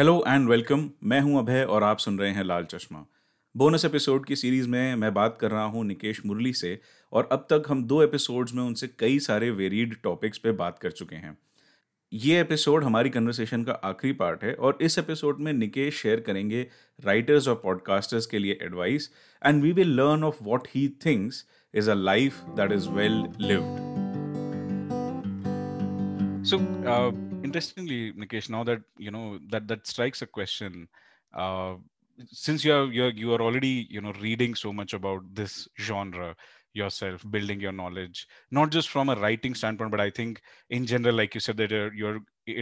Hello and welcome, मैं हूं अभय और आप सुन रहे हैं लाल चश्मा। बोनस एपिसोड की सीरीज़ में मैं बात कर रहा हूं निकेश मुरली से और अब तक हम 2 एपिसोड्स में उनसे कई सारे वेरीड टॉपिक्स पे बात कर चुके हैं। ये एपिसोड हमारी कन्वर्सेशन का आखिरी पार्ट है और इस एपिसोड में निकेश शेयर करेंगे राइटर्स और पॉडकास्टर्स के लिए advice and we will learn of what he thinks is a life that is well lived. So interestingly, Nikesh, now that you know that strikes a question. Since you are already reading so much about this genre yourself, building your knowledge, not just from a writing standpoint, but I think in general, like you said, that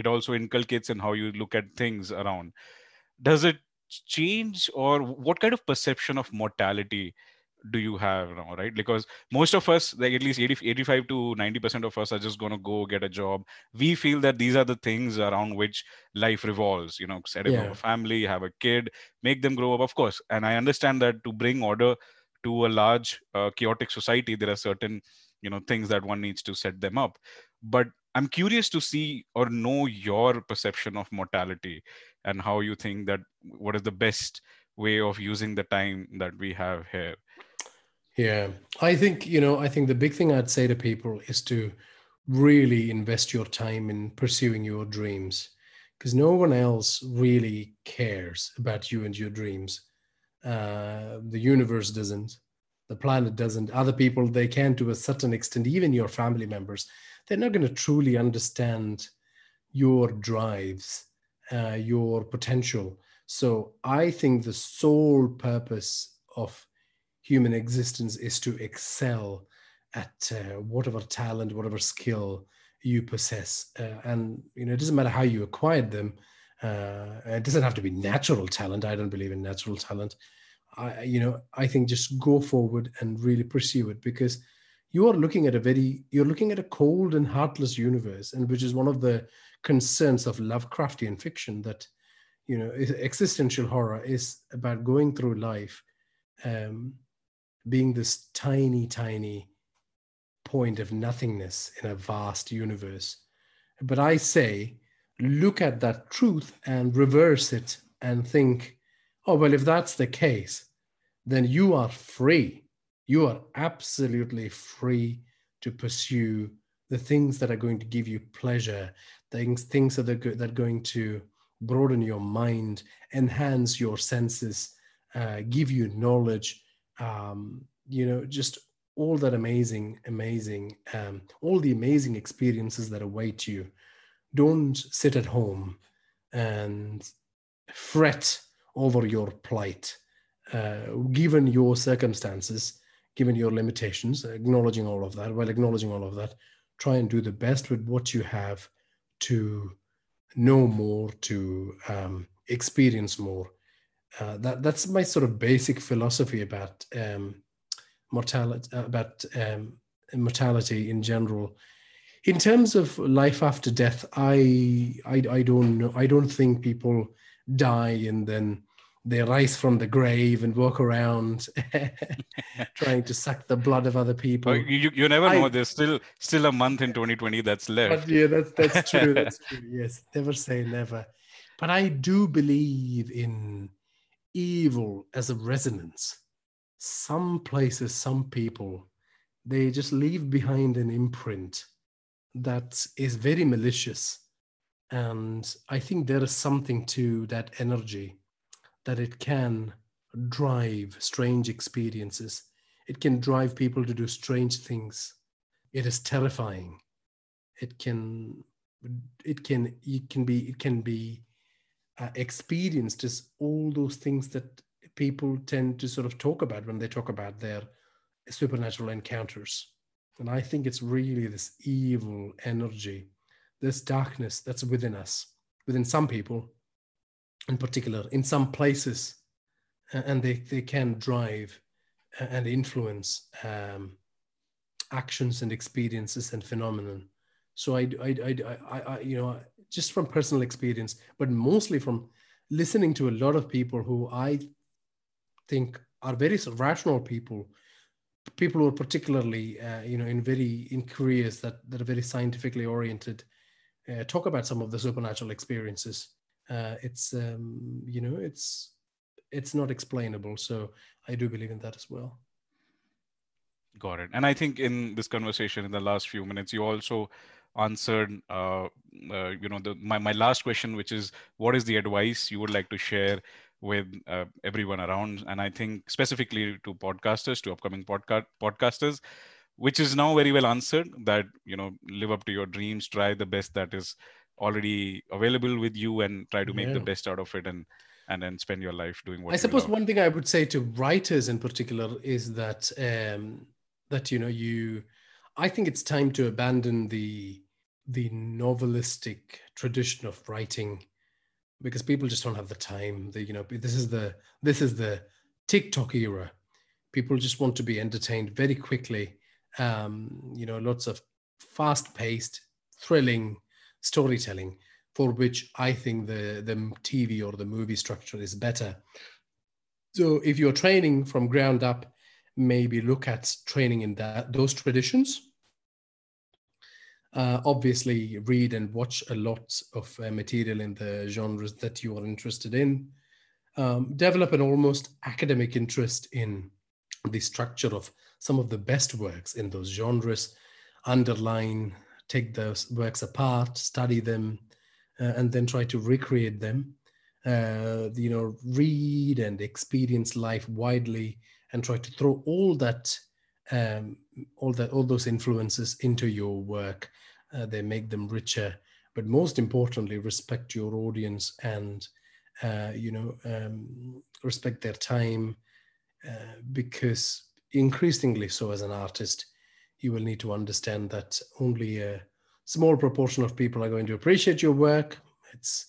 it also inculcates in how you look at things around. Does it change, or what kind of perception of mortality do you have now, right? Because most of us, like at least 85 to 90% of us are just going to go get a job. We feel that these are the things around which life revolves, set up a family, have a kid, make them grow up, of course. And I understand that to bring order to a large chaotic society, there are certain, things that one needs to set them up. But I'm curious to see or know your perception of mortality and how you think that what is the best way of using the time that we have here. Yeah, I think the big thing I'd say to people is to really invest your time in pursuing your dreams, because no one else really cares about you and your dreams. The universe doesn't, the planet doesn't, other people, they can to a certain extent, even your family members, they're not going to truly understand your drives, your potential. So I think the sole purpose of human existence is to excel at whatever talent, whatever skill you possess. And it doesn't matter how you acquired them. It doesn't have to be natural talent. I don't believe in natural talent. I think just go forward and really pursue it, because you're looking at a cold and heartless universe, and which is one of the concerns of Lovecraftian fiction, that, existential horror is about going through life, being this tiny, tiny point of nothingness in a vast universe. But I say, look at that truth and reverse it and think, oh, well, if that's the case, then you are free. You are absolutely free to pursue the things that are going to give you pleasure, things that are going to broaden your mind, enhance your senses, give you knowledge, just all that amazing experiences that await you. Don't sit at home and fret over your plight, given your circumstances, given your limitations, acknowledging all of that, try and do the best with what you have to know more, to experience more. That's my sort of basic philosophy about mortality in general. In terms of life after death, I don't know. I don't think people die and then they rise from the grave and walk around trying to suck the blood of other people. You never know. There's still a month in 2020 that's left. But yeah, that's true. That's true. Yes, never say never. But I do believe in evil as a resonance. Some places, some people, they just leave behind an imprint that is very malicious. And I think there is something to that energy, that it can drive strange experiences. It can drive people to do strange things. It is terrifying. It can be experienced as all those things that people tend to sort of talk about when they talk about their supernatural encounters. And I think it's really this evil energy, this darkness that's within us, within some people, in particular, in some places, and they can drive and influence actions and experiences and phenomenon. So I just from personal experience, but mostly from listening to a lot of people who I think are very rational people who are particularly in careers that are very scientifically oriented, talk about some of the supernatural experiences. it's not explainable. So I do believe in that as well. Got it. And I think in this conversation in the last few minutes, you also answered, my last question, which is, what is the advice you would like to share with everyone around? And I think specifically to podcasters, to upcoming podcasters, which is now very well answered, that, live up to your dreams, try the best that is already available with you and try to make the best out of it and then spend your life doing what I suppose love. One thing I would say to writers in particular is that, I think it's time to abandon the novelistic tradition of writing, because people just don't have the time. This is the TikTok era. People just want to be entertained very quickly. Lots of fast-paced, thrilling storytelling, for which I think the TV or the movie structure is better. So if you're training from ground up, maybe look at training in those traditions. Obviously, read and watch a lot of material in the genres that you are interested in. Develop an almost academic interest in the structure of some of the best works in those genres. Underline, take those works apart, study them, and then try to recreate them. Read and experience life widely, and try to throw all those influences into your work. They make them richer, but most importantly, respect your audience and respect their time, because increasingly so, as an artist, you will need to understand that only a small proportion of people are going to appreciate your work. It's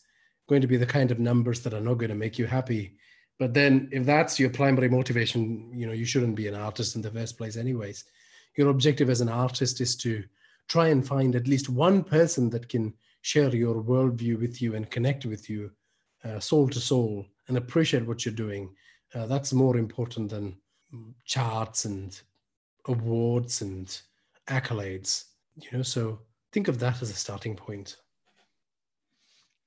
going to be the kind of numbers that are not going to make you happy. But then if that's your primary motivation, you shouldn't be an artist in the first place anyways. Your objective as an artist is to try and find at least one person that can share your worldview with you and connect with you soul to soul and appreciate what you're doing. That's more important than charts and awards and accolades, so think of that as a starting point.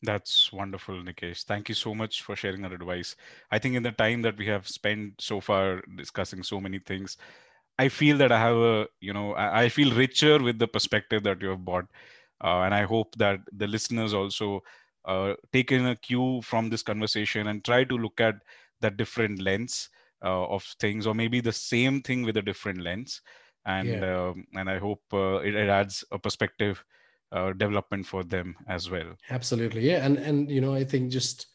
That's wonderful, Nikesh. Thank you so much for sharing that advice. I think in the time that we have spent so far discussing so many things, I feel that I have I feel richer with the perspective that you have brought. And I hope that the listeners also take in a cue from this conversation and try to look at that different lens of things, or maybe the same thing with a different lens. And I hope it adds a perspective development for them as well. Absolutely. Yeah. And I think just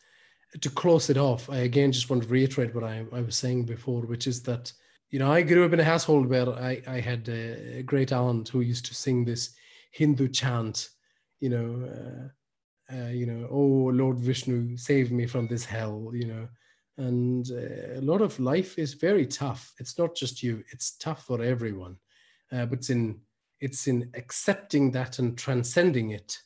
to close it off, I again just want to reiterate what I was saying before, which is that, I grew up in a household where I had a great aunt who used to sing this Hindu chant, oh Lord Vishnu, save me from this hell, and a lot of life is very tough. It's not just you, it's tough for everyone, but it's in accepting that and transcending it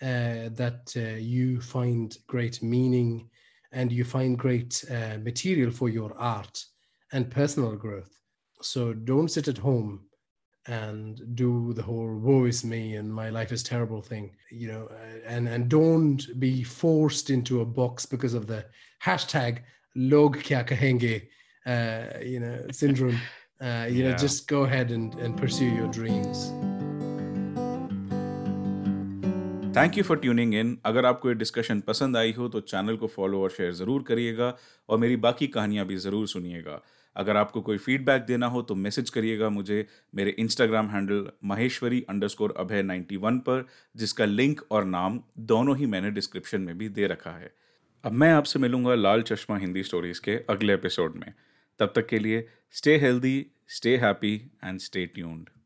that you find great meaning and you find great material for your art and personal growth. So don't sit at home and do the whole woe is me and my life is terrible thing, and don't be forced into a box because of the hashtag log kya kahenge syndrome. Just go ahead and pursue your dreams. Thank you for tuning in. अगर आपको ये discussion पसंद आई हो तो channel को follow और share ज़रूर करिएगा, और मेरी बाकी कहानियाँ भी ज़रूर सुनिएगा. अगर आपको कोई फीडबैक देना हो तो मैसेज करिएगा मुझे मेरे इंस्टाग्राम हैंडल maheshwari_abhay91 पर, जिसका लिंक और नाम दोनों ही मैंने डिस्क्रिप्शन में भी दे रखा है. अब मैं आपसे मिलूंगा लाल चश्मा हिंदी स्टोरीज़ के अगले एपिसोड में. तब तक के लिए stay healthy, stay happy and stay tuned.